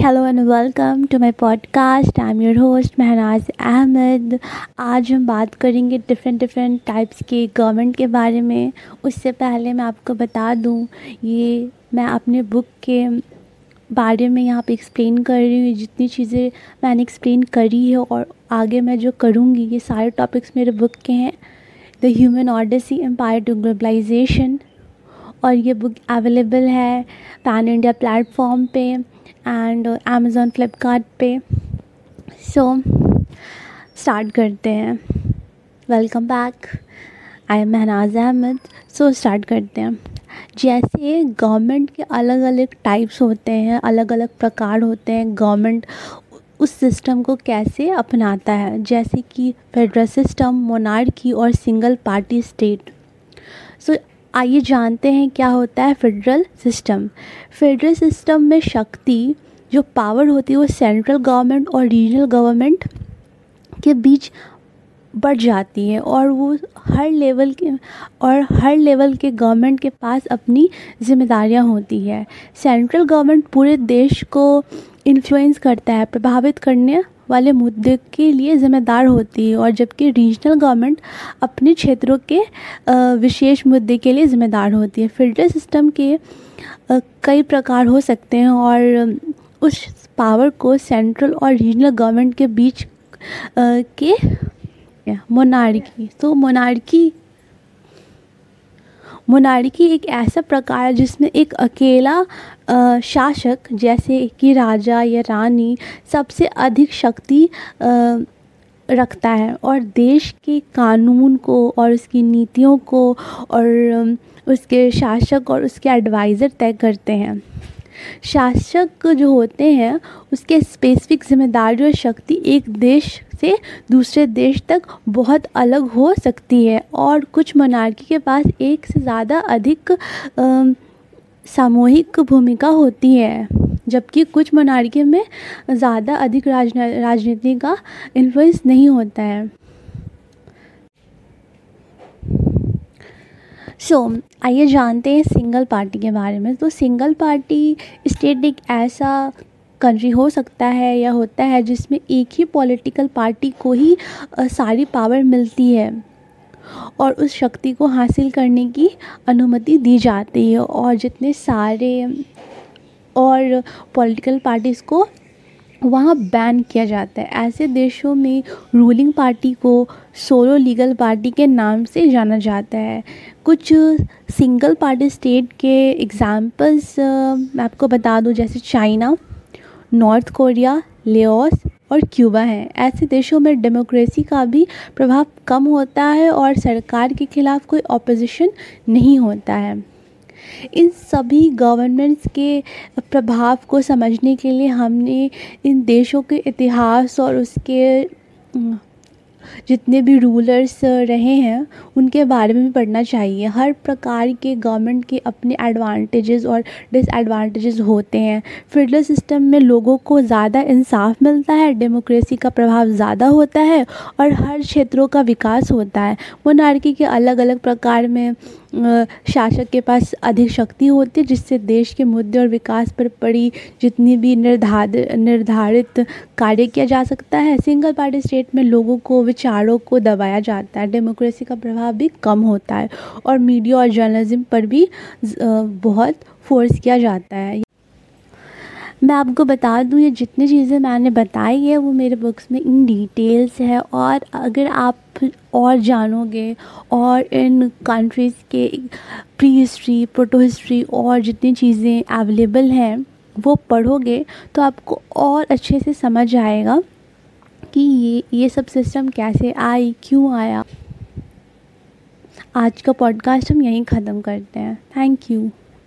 Hello and welcome to my podcast. I am your host Mahnaz Ahmad. आज हम बात करेंगे डिफरेंट टाइप्स के गवर्नमेंट के बारे में। उससे पहले मैं आपको बता दूं, ये मैं अपने बुक के बारे में यहाँ पे एक्सप्लेन कर रही हूँ। जितनी चीज़ें मैंने एक्सप्लेन करी है और आगे मैं जो करूँगी, ये सारे टॉपिक्स मेरे बुक के हैं, the human odyssey empire to globalization. और ये बुक अवेलेबल है पैन इंडिया प्लेटफॉर्म पे एंड अमेज़ॉन फ्लिपकार्ट पे। सो स्टार्ट करते हैं। Welcome back, I am Mahnaz Ahmad. So start करते हैं। जैसे गवर्नमेंट के अलग अलग टाइप्स होते हैं, अलग अलग प्रकार होते हैं, गवर्नमेंट उस सिस्टम को कैसे अपनाता है, जैसे कि फेडरल सिस्टम, मोनार्की और सिंगल पार्टी स्टेट। सो आइए जानते हैं क्या होता है फेडरल सिस्टम। फेडरल सिस्टम में शक्ति, जो पावर होती है, वो सेंट्रल गवर्नमेंट और रीजनल गवर्नमेंट के बीच बढ़ जाती है और वो हर लेवल के गवर्नमेंट के पास अपनी जिम्मेदारियां होती है। सेंट्रल गवर्नमेंट पूरे देश को इन्फ्लुएंस करता है, प्रभावित करने वाले मुद्दे के लिए ज़िम्मेदार होती है, और जबकि रीजनल गवर्नमेंट अपने क्षेत्रों के विशेष मुद्दे के लिए ज़िम्मेदार होती है। फेडरल सिस्टम के कई प्रकार हो सकते हैं और उस पावर को सेंट्रल और रीजनल गवर्नमेंट के बीच के मोनार्की। तो मोनार्की एक ऐसा प्रकार है जिसमें एक अकेला शासक, जैसे कि राजा या रानी, सबसे अधिक शक्ति रखता है और देश के कानून को और उसकी नीतियों को और उसके शासक और उसके एडवाइज़र तय करते हैं। शासक जो होते हैं, उसके स्पेसिफिक जिम्मेदारी और शक्ति एक देश से दूसरे देश तक बहुत अलग हो सकती है, और कुछ मोनार्की के पास एक से ज़्यादा अधिक सामूहिक भूमिका होती है, जबकि कुछ मोनार्की में ज़्यादा अधिक राजनीति का इन्फ्लुएंस नहीं होता है। सो आइए जानते हैं सिंगल पार्टी के बारे में। तो सिंगल पार्टी स्टेट एक ऐसा कंट्री हो सकता है या होता है जिसमें एक ही पॉलिटिकल पार्टी को ही सारी पावर मिलती है और उस शक्ति को हासिल करने की अनुमति दी जाती है, और जितने सारे और पॉलिटिकल पार्टीज़ को वहाँ बैन किया जाता है। ऐसे देशों में रूलिंग पार्टी को सोलो लीगल पार्टी के नाम से जाना जाता है। कुछ सिंगल पार्टी स्टेट के एग्जाम्पल्स मैं आपको बता दूँ, जैसे चाइना, नॉर्थ कोरिया, लेओस और क्यूबा हैं। ऐसे देशों में डेमोक्रेसी का भी प्रभाव कम होता है और सरकार के खिलाफ कोई ऑपोजिशन नहीं होता है। इन सभी गवर्नमेंट्स के प्रभाव को समझने के लिए हमने इन देशों के इतिहास और उसके जितने भी रूलर्स रहे हैं उनके बारे में पढ़ना चाहिए। हर प्रकार के गवर्नमेंट के अपने एडवांटेजेस और डिसएडवांटेजेस होते हैं। फेडरल सिस्टम में लोगों को ज़्यादा इंसाफ मिलता है, डेमोक्रेसी का प्रभाव ज़्यादा होता है और हर क्षेत्रों का विकास होता है। मोनार्की के अलग अलग प्रकार में शासक के पास अधिक शक्ति होती है, जिससे देश के मुद्दे और विकास पर पड़ी जितनी भी निर्धारित कार्य किया जा सकता है। सिंगल पार्टी स्टेट में लोगों को, विचारों को दबाया जाता है, डेमोक्रेसी का प्रभाव भी कम होता है और मीडिया और जर्नलिज्म पर भी बहुत फोर्स किया जाता है। मैं आपको बता दूं, ये जितनी चीज़ें मैंने बताई है वो मेरे बुक्स में इन डिटेल्स है, और अगर आप और जानोगे और इन कंट्रीज़ के प्री हिस्ट्री, प्रोटो हिस्ट्री और जितनी चीज़ें अवेलेबल हैं वो पढ़ोगे तो आपको और अच्छे से समझ आएगा कि ये सब सिस्टम कैसे आई, क्यों आया। आज का पॉडकास्ट हम यहीं ख़त्म करते हैं। Thank you.